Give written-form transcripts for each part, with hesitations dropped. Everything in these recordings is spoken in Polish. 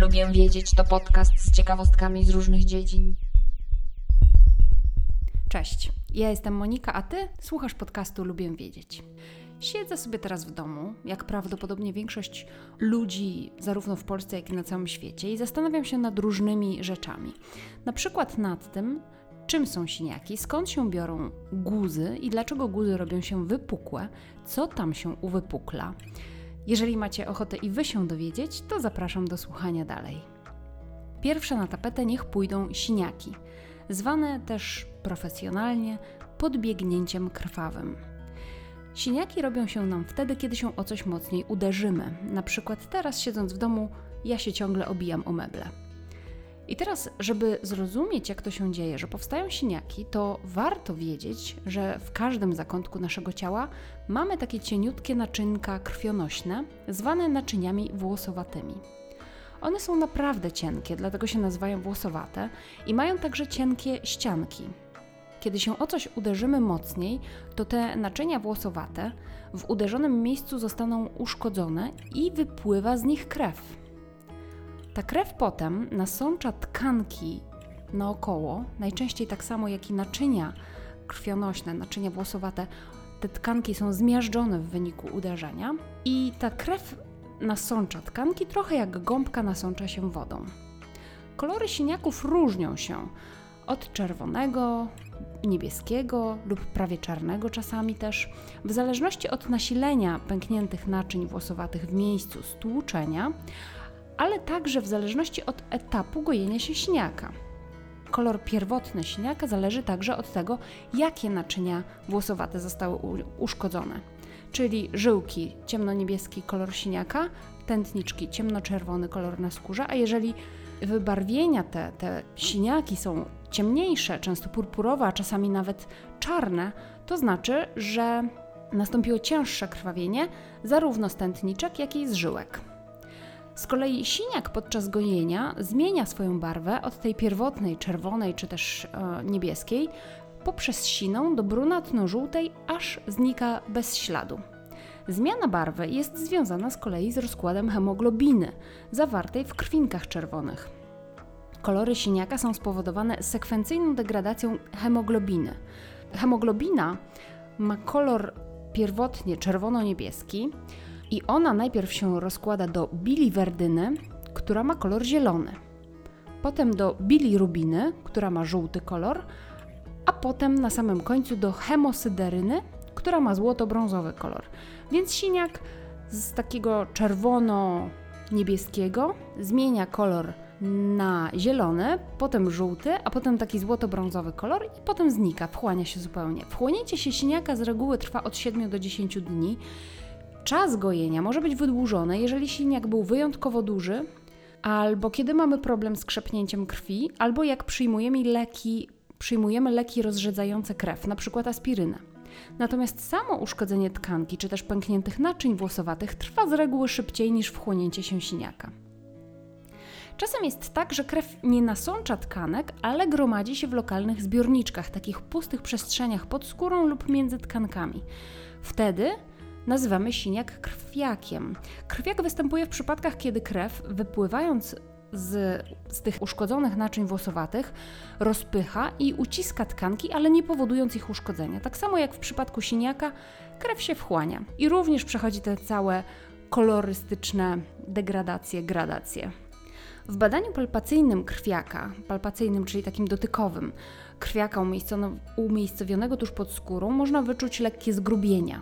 Lubię wiedzieć to podcast z ciekawostkami z różnych dziedzin. Cześć, ja jestem Monika, a Ty słuchasz podcastu Lubię wiedzieć. Siedzę sobie teraz w domu, jak prawdopodobnie większość ludzi zarówno w Polsce, jak i na całym świecie, i zastanawiam się nad różnymi rzeczami. Na przykład nad tym, czym są siniaki, skąd się biorą guzy i dlaczego guzy robią się wypukłe, co tam się uwypukla. Jeżeli macie ochotę i Wy się dowiedzieć, to zapraszam do słuchania dalej. Pierwsze na tapetę niech pójdą siniaki, zwane też profesjonalnie podbiegnięciem krwawym. Siniaki robią się nam wtedy, kiedy się o coś mocniej uderzymy. Na przykład teraz, siedząc w domu, ja się ciągle obijam o meble. I teraz, żeby zrozumieć, jak to się dzieje, że powstają siniaki, to warto wiedzieć, że w każdym zakątku naszego ciała mamy takie cieniutkie naczynka krwionośne, zwane naczyniami włosowatymi. One są naprawdę cienkie, dlatego się nazywają włosowate i mają także cienkie ścianki. Kiedy się o coś uderzymy mocniej, to te naczynia włosowate w uderzonym miejscu zostaną uszkodzone i wypływa z nich krew. Ta krew potem nasącza tkanki naokoło, najczęściej tak samo jak i naczynia krwionośne, naczynia włosowate. Te tkanki są zmiażdżone w wyniku uderzenia i ta krew nasącza tkanki trochę jak gąbka nasącza się wodą. Kolory siniaków różnią się od czerwonego, niebieskiego lub prawie czarnego czasami też, w zależności od nasilenia pękniętych naczyń włosowatych w miejscu stłuczenia, ale także w zależności od etapu gojenia się siniaka. Kolor pierwotny siniaka zależy także od tego, jakie naczynia włosowate zostały uszkodzone, czyli żyłki ciemnoniebieski kolor siniaka, tętniczki ciemnoczerwony kolor na skórze, a jeżeli wybarwienia te siniaki są ciemniejsze, często purpurowe, a czasami nawet czarne, to znaczy, że nastąpiło cięższe krwawienie zarówno z tętniczek, jak i z żyłek. Z kolei siniak podczas gojenia zmienia swoją barwę od tej pierwotnej, czerwonej czy też niebieskiej poprzez siną do brunatno-żółtej, aż znika bez śladu. Zmiana barwy jest związana z kolei z rozkładem hemoglobiny zawartej w krwinkach czerwonych. Kolory siniaka są spowodowane sekwencyjną degradacją hemoglobiny. Hemoglobina ma kolor pierwotnie czerwono-niebieski i ona najpierw się rozkłada do biliwerdyny, która ma kolor zielony, potem do bilirubiny, która ma żółty kolor, a potem na samym końcu do hemosyderyny, która ma złoto-brązowy kolor. Więc siniak z takiego czerwono-niebieskiego zmienia kolor na zielony, potem żółty, a potem taki złoto-brązowy kolor i potem znika, wchłania się zupełnie. Wchłonięcie się siniaka z reguły trwa od 7 do 10 dni. Czas gojenia może być wydłużony, jeżeli siniak był wyjątkowo duży, albo kiedy mamy problem z krzepnięciem krwi, albo jak przyjmujemy leki rozrzedzające krew, np. aspirynę. Natomiast samo uszkodzenie tkanki czy też pękniętych naczyń włosowatych trwa z reguły szybciej niż wchłonięcie się siniaka. Czasem jest tak, że krew nie nasącza tkanek, ale gromadzi się w lokalnych zbiorniczkach, takich pustych przestrzeniach pod skórą lub między tkankami. Wtedy nazywamy siniak krwiakiem. Krwiak występuje w przypadkach, kiedy krew, wypływając z tych uszkodzonych naczyń włosowatych, rozpycha i uciska tkanki, ale nie powodując ich uszkodzenia. Tak samo jak w przypadku siniaka, krew się wchłania i również przechodzi te całe kolorystyczne degradacje, gradacje. W badaniu palpacyjnym krwiaka, palpacyjnym, czyli takim dotykowym, krwiaka umiejscowionego tuż pod skórą, można wyczuć lekkie zgrubienia.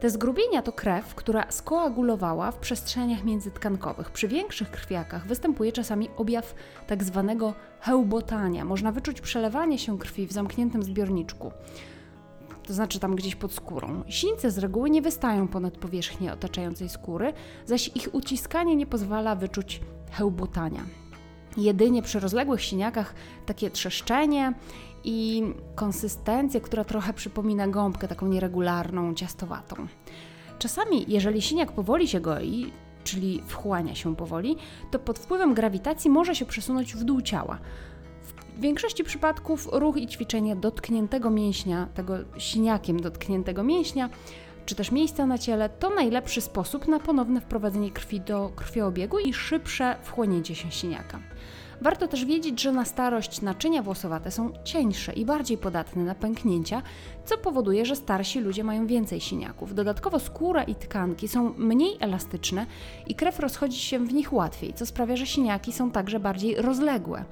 Te zgrubienia to krew, która skoagulowała w przestrzeniach międzytkankowych. Przy większych krwiakach występuje czasami objaw tak zwanego chełbotania. Można wyczuć przelewanie się krwi w zamkniętym zbiorniczku, to znaczy tam gdzieś pod skórą. Sińce z reguły nie wystają ponad powierzchnię otaczającej skóry, zaś ich uciskanie nie pozwala wyczuć chełbotania. Jedynie przy rozległych siniakach takie trzeszczenie i konsystencję, która trochę przypomina gąbkę, taką nieregularną, ciastowatą. Czasami, jeżeli siniak powoli się goi, czyli wchłania się powoli, to pod wpływem grawitacji może się przesunąć w dół ciała. W większości przypadków ruch i ćwiczenie dotkniętego mięśnia, tego siniakiem dotkniętego mięśnia, czy też miejsca na ciele, to najlepszy sposób na ponowne wprowadzenie krwi do krwiobiegu i szybsze wchłonięcie się siniaka. Warto też wiedzieć, że na starość naczynia włosowate są cieńsze i bardziej podatne na pęknięcia, co powoduje, że starsi ludzie mają więcej siniaków. Dodatkowo skóra i tkanki są mniej elastyczne i krew rozchodzi się w nich łatwiej, co sprawia, że siniaki są także bardziej rozległe.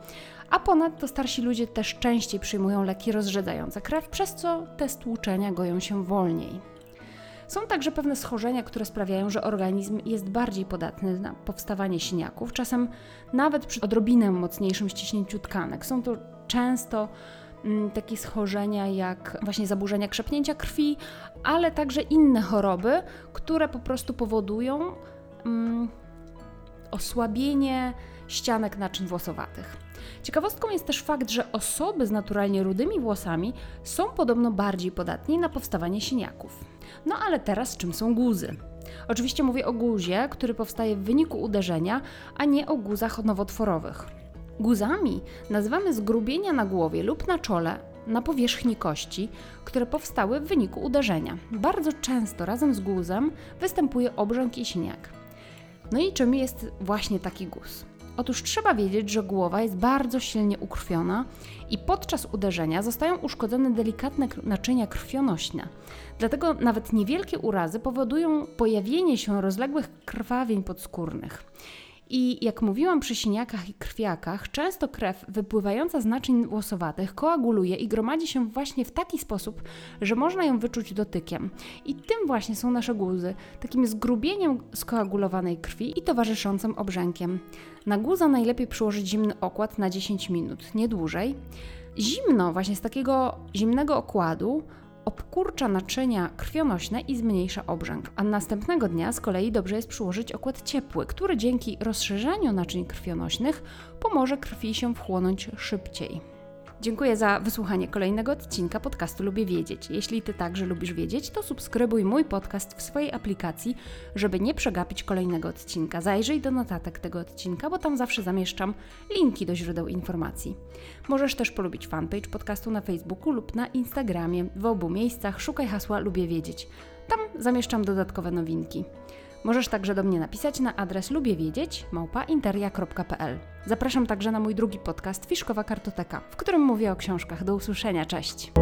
A ponadto starsi ludzie też częściej przyjmują leki rozrzedzające krew, przez co te stłuczenia goją się wolniej. Są także pewne schorzenia, które sprawiają, że organizm jest bardziej podatny na powstawanie siniaków, czasem nawet przy odrobinę mocniejszym ściśnięciu tkanek. Są to często takie schorzenia jak właśnie zaburzenia krzepnięcia krwi, ale także inne choroby, które po prostu powodują osłabienie ścianek naczyń włosowatych. Ciekawostką jest też fakt, że osoby z naturalnie rudymi włosami są podobno bardziej podatni na powstawanie siniaków. No ale teraz czym są guzy? Oczywiście mówię o guzie, który powstaje w wyniku uderzenia, a nie o guzach nowotworowych. Guzami nazywamy zgrubienia na głowie lub na czole, na powierzchni kości, które powstały w wyniku uderzenia. Bardzo często razem z guzem występuje obrzęk i siniak. No i czym jest właśnie taki guz? Otóż trzeba wiedzieć, że głowa jest bardzo silnie ukrwiona i podczas uderzenia zostają uszkodzone delikatne naczynia krwionośne. Dlatego nawet niewielkie urazy powodują pojawienie się rozległych krwawień podskórnych. I jak mówiłam przy siniakach i krwiakach, często krew wypływająca z naczyń włosowatych koaguluje i gromadzi się właśnie w taki sposób, że można ją wyczuć dotykiem. I tym właśnie są nasze guzy, takim zgrubieniem skoagulowanej krwi i towarzyszącym obrzękiem. Na guza najlepiej przyłożyć zimny okład na 10 minut, nie dłużej. Zimno właśnie z takiego zimnego okładu obkurcza naczynia krwionośne i zmniejsza obrzęk, a następnego dnia z kolei dobrze jest przyłożyć okład ciepły, który dzięki rozszerzeniu naczyń krwionośnych pomoże krwi się wchłonąć szybciej. Dziękuję za wysłuchanie kolejnego odcinka podcastu Lubię Wiedzieć. Jeśli Ty także lubisz wiedzieć, to subskrybuj mój podcast w swojej aplikacji, żeby nie przegapić kolejnego odcinka. Zajrzyj do notatek tego odcinka, bo tam zawsze zamieszczam linki do źródeł informacji. Możesz też polubić fanpage podcastu na Facebooku lub na Instagramie. W obu miejscach szukaj hasła Lubię Wiedzieć. Tam zamieszczam dodatkowe nowinki. Możesz także do mnie napisać na adres lubiewiedzieć@interia.pl. Zapraszam także na mój drugi podcast Fiszkowa Kartoteka, w którym mówię o książkach. Do usłyszenia, cześć!